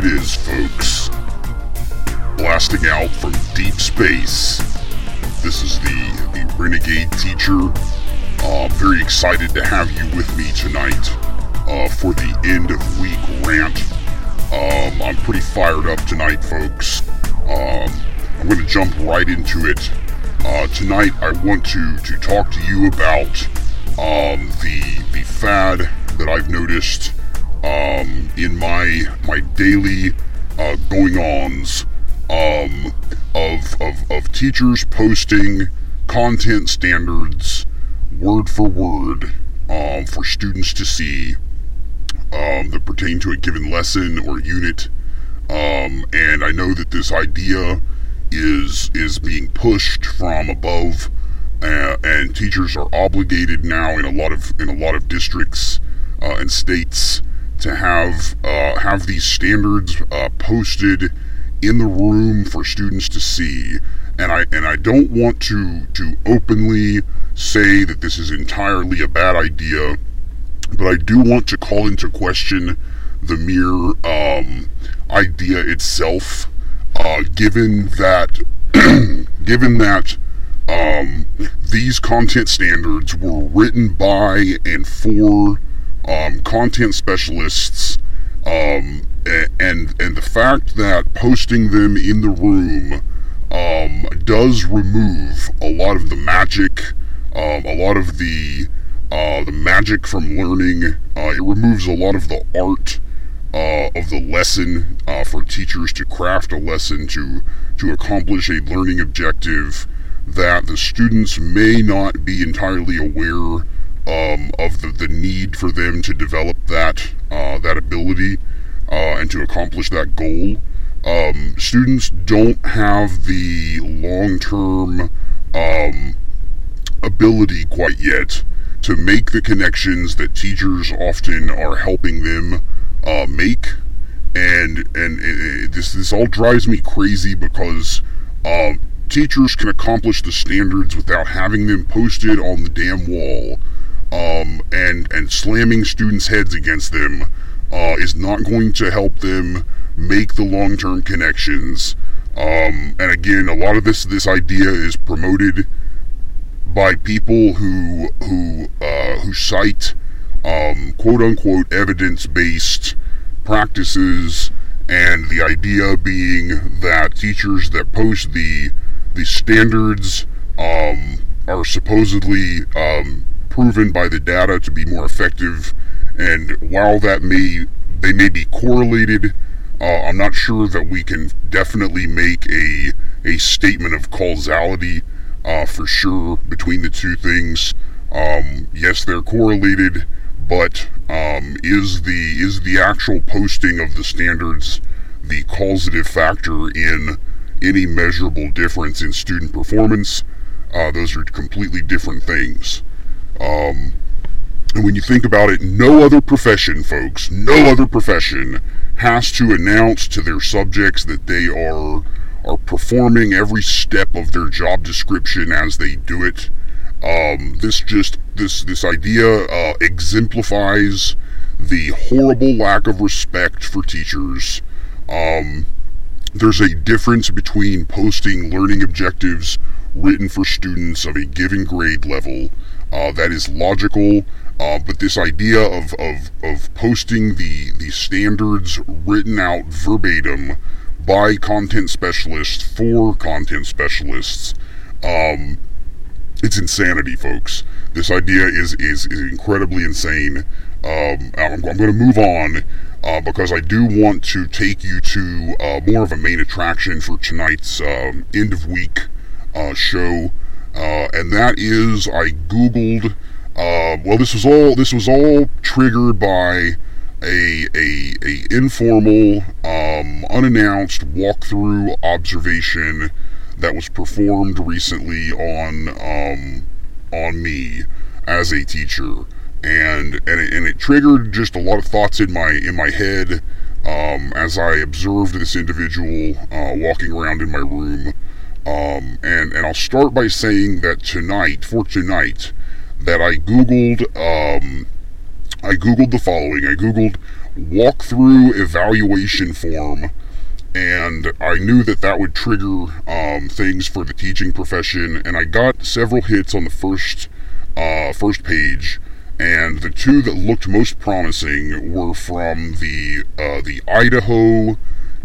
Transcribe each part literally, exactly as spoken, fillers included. it is, folks. Blasting out from deep space. This is the, the Renegade Teacher. Uh, I'm very excited to have you with me tonight uh, for the end of week rant. Um, I'm pretty fired up tonight, folks. Um, I'm going to jump right into it. Uh, tonight, I want to, to talk to you about um, the the fad that I've noticed um, in my my daily uh, going-ons um, of, of of teachers posting content standards word for word um, for students to see um, that pertain to a given lesson or unit. Um, and I know that this idea is is being pushed from above, uh, and teachers are obligated now in a lot of in a lot of districts uh, and states to have uh, have these standards uh, posted in the room for students to see. And I and I don't want to to openly say that this is entirely a bad idea, but I do want to call into question the mere um, idea itself. Uh, given that, given that um, these content standards were written by and for um, content specialists, um, and and the fact that posting them in the room um, does remove a lot of the magic, um, a lot of the uh, the magic from learning. Uh, it removes a lot of the art Uh, of the lesson uh, for teachers to craft a lesson to to accomplish a learning objective that the students may not be entirely aware um, of the, the need for them to develop that uh, that ability uh, and to accomplish that goal. Um, students don't have the long-term um, ability quite yet to make the connections that teachers often are helping them Uh, make, and and it, it, this this all drives me crazy because uh, teachers can accomplish the standards without having them posted on the damn wall, um, and and slamming students' heads against them uh, is not going to help them make the long-term connections. Um, and again, a lot of this this idea is promoted by people who who uh, who cite Um, quote-unquote evidence-based practices, and the idea being that teachers that post the the standards um, are supposedly um, proven by the data to be more effective. And while that may they may be correlated, uh, I'm not sure that we can definitely make a a statement of causality uh, for sure between the two things. Um, yes, they're correlated. But um, is the is the actual posting of the standards the causative factor in any measurable difference in student performance? Uh, those are completely different things. Um, and when you think about it, no other profession, folks, no other profession has to announce to their subjects that they are are performing every step of their job description as they do it. Um, this just, this, this idea, uh, exemplifies the horrible lack of respect for teachers. Um, there's a difference between posting learning objectives written for students of a given grade level. Uh, that is logical. Uh, but this idea of, of, of posting the, the standards written out verbatim by content specialists for content specialists, um, it's insanity, folks. This idea is is, is incredibly insane. Um, I'm, I'm going to move on uh, because I do want to take you to uh, more of a main attraction for tonight's um, end of week uh, show, uh, and that is I googled. Uh, well, this was all this was all triggered by a a, a informal, um, unannounced walkthrough observation that was performed recently on um, on me as a teacher, and and it, and it triggered just a lot of thoughts in my in my head um, as I observed this individual uh, walking around in my room. Um, and and I'll start by saying that tonight, for tonight, that I googled um, I googled the following. I googled walkthrough evaluation form, and I knew that that would trigger um, things for the teaching profession, and I got several hits on the first uh, first page, and the two that looked most promising were from the uh, the Idaho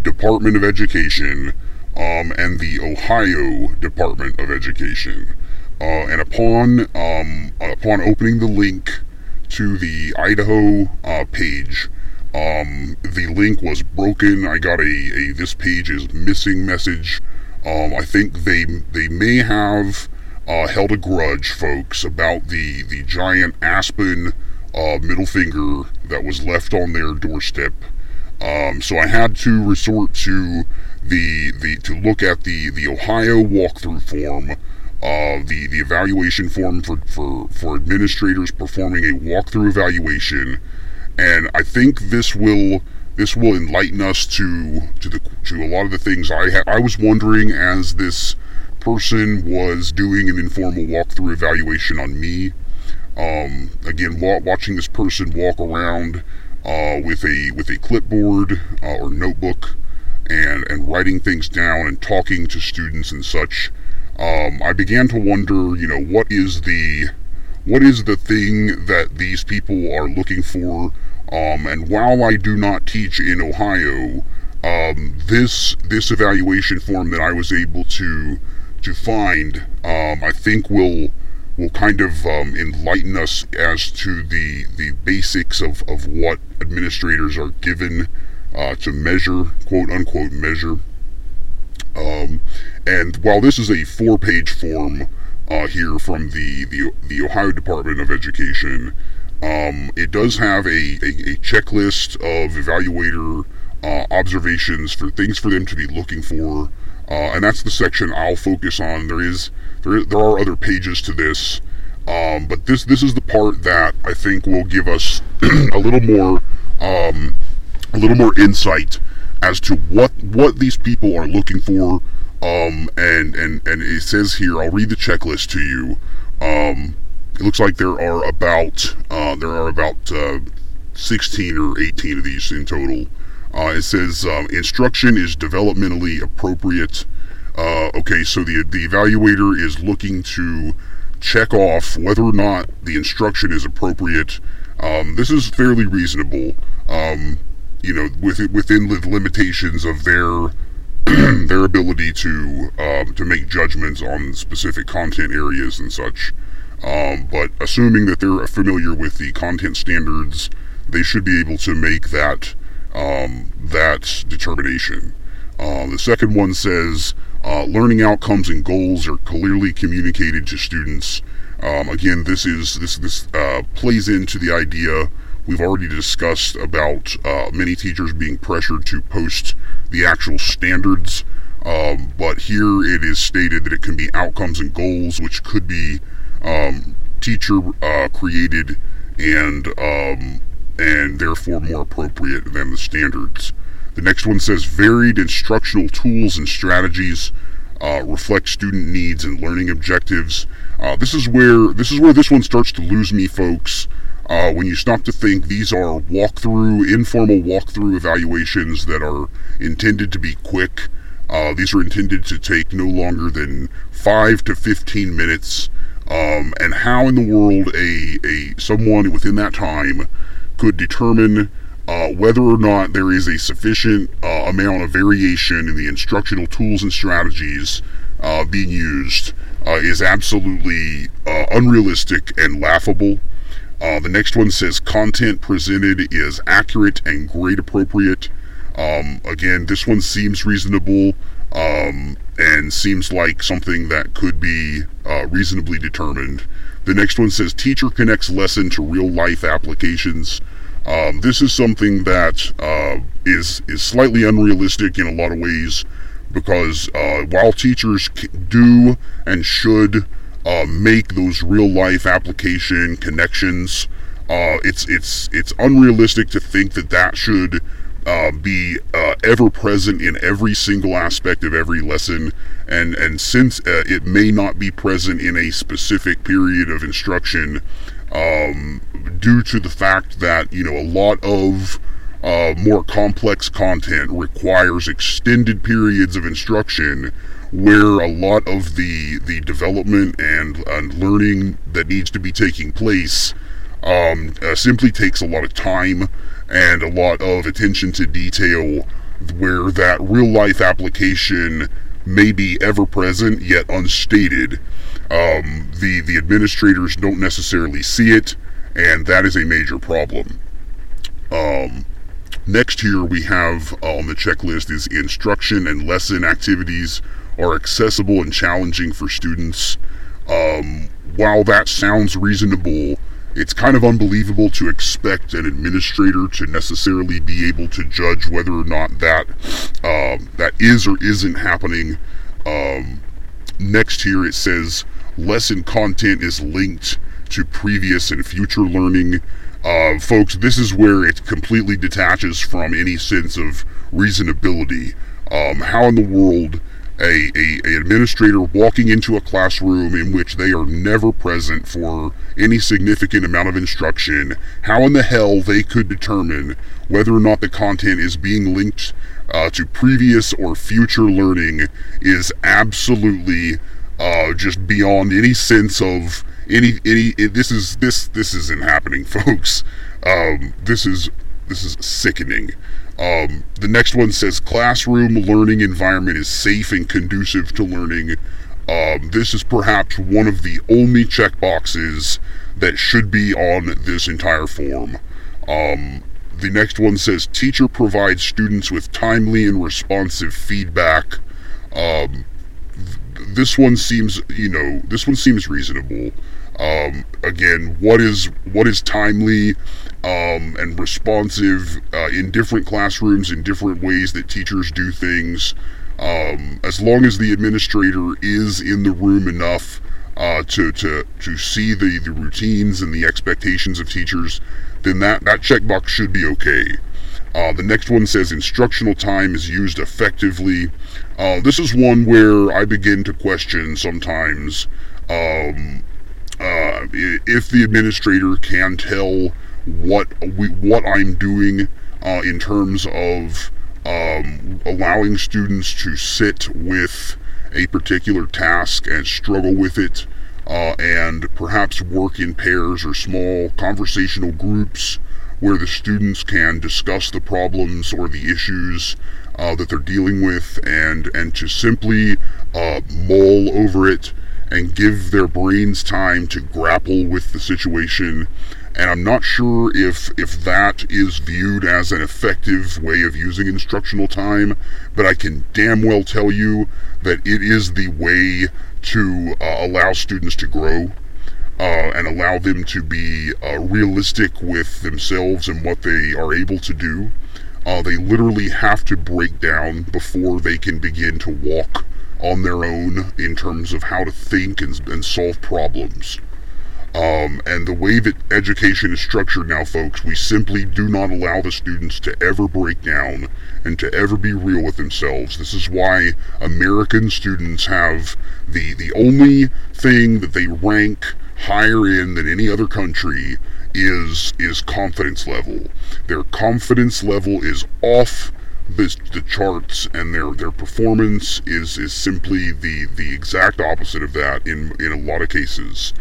Department of Education um, and the Ohio Department of Education. Uh, and upon um, upon opening the link to the Idaho uh, page, um, the link was broken. I got a, a "this page is missing" message. Um, I think they they may have uh, held a grudge, folks, about the the giant aspen uh, middle finger that was left on their doorstep. Um, so I had to resort to the the to look at the the Ohio walkthrough form. Uh, the, the evaluation form for, for, for administrators performing a walkthrough evaluation, and I think this will this will enlighten us to to the to a lot of the things I ha- I was wondering as this person was doing an informal walkthrough evaluation on me. Um, again, wa- watching this person walk around uh, with a with a clipboard uh, or notebook and and writing things down and talking to students and such. Um, I began to wonder, you know, what is the what is the thing that these people are looking for? Um, and while I do not teach in Ohio, um, this this evaluation form that I was able to to find, um, I think will will kind of um, enlighten us as to the the basics of, of what administrators are given uh, to measure, quote unquote, measure. Um, and while this is a four-page form uh, here from the, the the Ohio Department of Education, um, it does have a, a, a checklist of evaluator uh, observations for things for them to be looking for, uh, and that's the section I'll focus on. There is there there are other pages to this, um, but this this is the part that I think will give us a little more um, a little more insight as to what, what these people are looking for, um, and, and, and it says here, I'll read the checklist to you. Um, it looks like there are about, uh, there are about, uh, sixteen or eighteen of these in total. Uh, it says, um, instruction is developmentally appropriate. Uh, okay, so the, the evaluator is looking to check off whether or not the instruction is appropriate. Um, this is fairly reasonable. Um, you know, within, within the limitations of their their ability to um, to make judgments on specific content areas and such. Um, but assuming that they're familiar with the content standards, they should be able to make that um, that determination. Uh, the second one says, uh, learning outcomes and goals are clearly communicated to students. Um, again, this is this this uh, plays into the idea we've already discussed about uh, many teachers being pressured to post the actual standards, um, but here it is stated that it can be outcomes and goals, which could be um, teacher uh, created and um, and therefore more appropriate than the standards. The next one says varied instructional tools and strategies uh, reflect student needs and learning objectives. Uh, this is where this is where this one starts to lose me, folks. Uh, when you stop to think, these are walkthrough, informal walkthrough evaluations that are intended to be quick. Uh, these are intended to take no longer than five to fifteen minutes. Um, and how in the world a, a someone within that time could determine uh, whether or not there is a sufficient uh, amount of variation in the instructional tools and strategies uh, being used uh, is absolutely uh, unrealistic and laughable. Uh, the next one says content presented is accurate and grade appropriate. Um, again, this one seems reasonable um, and seems like something that could be uh, reasonably determined. The next one says teacher connects lesson to real life applications. Um, this is something that uh, is, is slightly unrealistic in a lot of ways because uh, while teachers do and should Uh, make those real-life application connections. Uh, it's it's it's unrealistic to think that that should uh, be uh, ever present in every single aspect of every lesson. And and since uh, it may not be present in a specific period of instruction, um, due to the fact that you know a lot of Uh, more complex content requires extended periods of instruction, where a lot of the the development and, and learning that needs to be taking place um, uh, simply takes a lot of time and a lot of attention to detail, where that real-life application may be ever-present yet unstated. Um, the, the administrators don't necessarily see it, and that is a major problem. Um, next here we have uh, on the checklist is instruction and lesson activities are accessible and challenging for students. Um, while that sounds reasonable, it's kind of unbelievable to expect an administrator to necessarily be able to judge whether or not that um, that is or isn't happening. Um, next here it says lesson content is linked to previous and future learning. Uh, folks, this is where it completely detaches from any sense of reasonability. Um, how in the world A, a, a administrator walking into a classroom in which they are never present for any significant amount of instruction, how in the hell they could determine whether or not the content is being linked uh, to previous or future learning is absolutely uh, just beyond any sense of any any. It, this is this this isn't happening, folks. Um, this is this is sickening. Um, the next one says classroom learning environment is safe and conducive to learning. Um, this is perhaps one of the only checkboxes that should be on this entire form. Um, the next one says teacher provides students with timely and responsive feedback. Um, th- this one seems, you know, this one seems reasonable. Um, again, what is, what is timely? Um, and responsive uh, in different classrooms, in different ways that teachers do things. Um, as long as the administrator is in the room enough uh, to, to to see the, the routines and the expectations of teachers, then that, that checkbox should be okay. Uh, the next one says instructional time is used effectively. Uh, this is one where I begin to question sometimes um, uh, if the administrator can tell what we, what I'm doing uh, in terms of um, allowing students to sit with a particular task and struggle with it uh, and perhaps work in pairs or small conversational groups where the students can discuss the problems or the issues uh, that they're dealing with and, and to simply uh, mull over it and give their brains time to grapple with the situation. And I'm not sure if if that is viewed as an effective way of using instructional time, but I can damn well tell you that it is the way to uh, allow students to grow uh, and allow them to be uh, realistic with themselves and what they are able to do. Uh, they literally have to break down before they can begin to walk on their own in terms of how to think and, and solve problems. Um, and the way that education is structured now, folks, we simply do not allow the students to ever break down and to ever be real with themselves. This is why American students have the, the only thing that they rank higher in than any other country is, is confidence level. Their confidence level is off the, the charts, and their, their performance is, is simply the, the exact opposite of that in, in a lot of cases.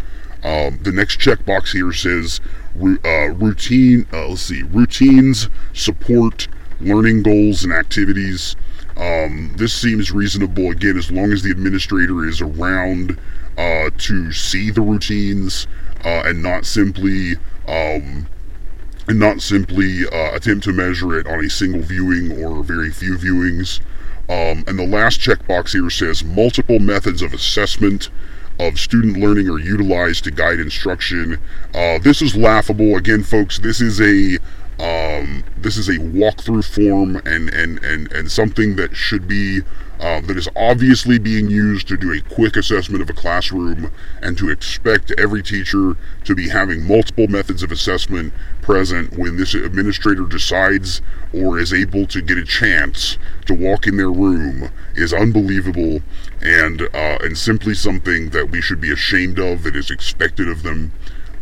Um, the next checkbox here says uh, routine. Uh, let's see, routines support learning goals and activities. Um, this seems reasonable again, as long as the administrator is around uh, to see the routines uh, and not simply um, and not simply uh, attempt to measure it on a single viewing or very few viewings. Um, and the last checkbox here says multiple methods of assessment of student learning are utilized to guide instruction. Uh, this is laughable. Again, folks, this is a um, this is a walkthrough form and and and and something that should be uh, that is obviously being used to do a quick assessment of a classroom, and to expect every teacher to be having multiple methods of assessment present when this administrator decides or is able to get a chance to walk in their room is unbelievable, and uh, and simply something that we should be ashamed of, that is expected of them.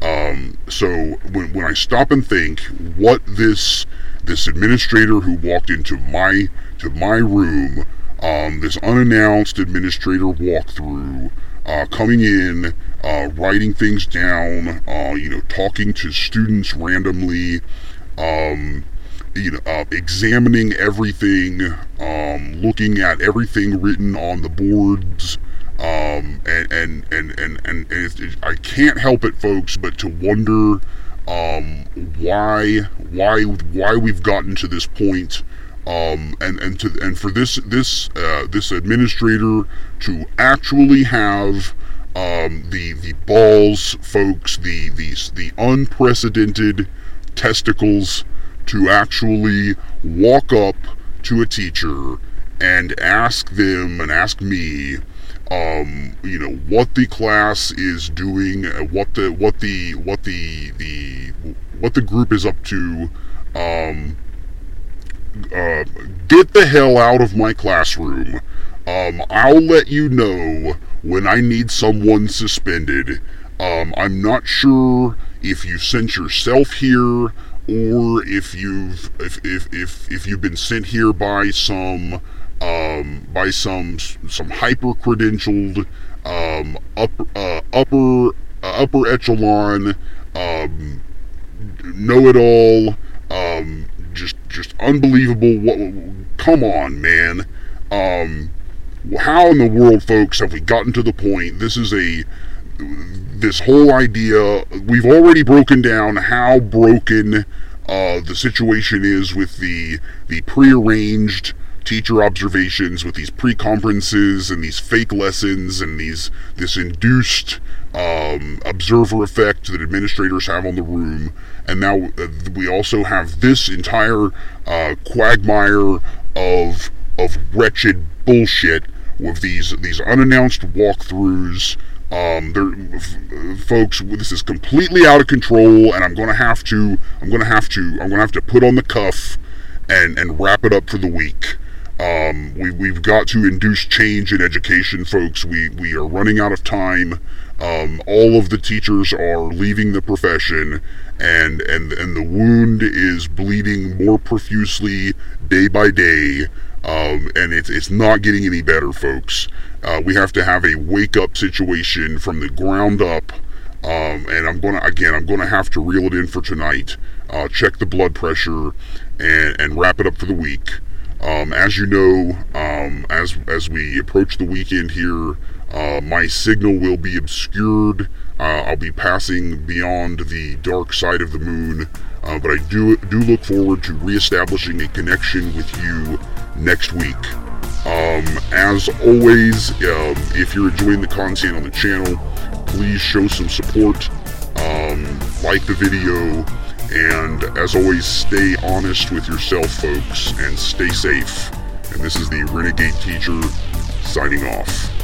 Um, so when, when I stop and think what this this administrator who walked into my to my room, um, this unannounced administrator walkthrough, uh, coming in, uh, writing things down, uh, you know, talking to students randomly, um, you know, uh, examining everything, um, looking at everything written on the boards. Um, and, and, and, and, and it, it, I can't help it, folks, but to wonder, um, why, why, why we've gotten to this point, um, and, and to, and for this, this, uh, this administrator to actually have, um, the, the balls, folks, the, the, the unprecedented testicles to actually walk up to a teacher and ask them and ask me, Um, you know, what the class is doing, what the what the what the the what the group is up to. Um, uh, get the hell out of my classroom. Um, I'll let you know when I need someone suspended. Um, I'm not sure if you sent yourself here or if you've if if if, if you've been sent here by some. Um, by some some hyper-credentialed um, upper uh, upper uh, upper echelon um, know-it-all, um, just just unbelievable. What? Come on, man! Um, how in the world, folks, have we gotten to the point? This is a this whole idea. We've already broken down how broken uh, the situation is with the the prearranged teacher observations, with these pre-conferences and these fake lessons and these this induced um, observer effect that administrators have on the room. And now uh, we also have this entire uh, quagmire of of wretched bullshit with these these unannounced walkthroughs. Um, there, f- folks, this is completely out of control, and I'm going to have to I'm going to have to I'm going to have to put on the cuff and and wrap it up for the week. Um, we, we've got to induce change in education, folks. We we are running out of time. Um, all of the teachers are leaving the profession, and, and, and the wound is bleeding more profusely day by day, um, and it's, it's not getting any better, folks. Uh, we have to have a wake-up situation from the ground up, um, and I'm going to, again, I'm going to have to reel it in for tonight, uh, check the blood pressure, and, and wrap it up for the week. Um, as you know, um, as as we approach the weekend here, uh, my signal will be obscured. Uh, I'll be passing beyond the dark side of the moon, uh, but I do do look forward to reestablishing a connection with you next week. Um, as always, um, if you're enjoying the content on the channel, please show some support, um, like the video. And as always, stay honest with yourself, folks, and stay safe. And this is the Renegade Teacher signing off.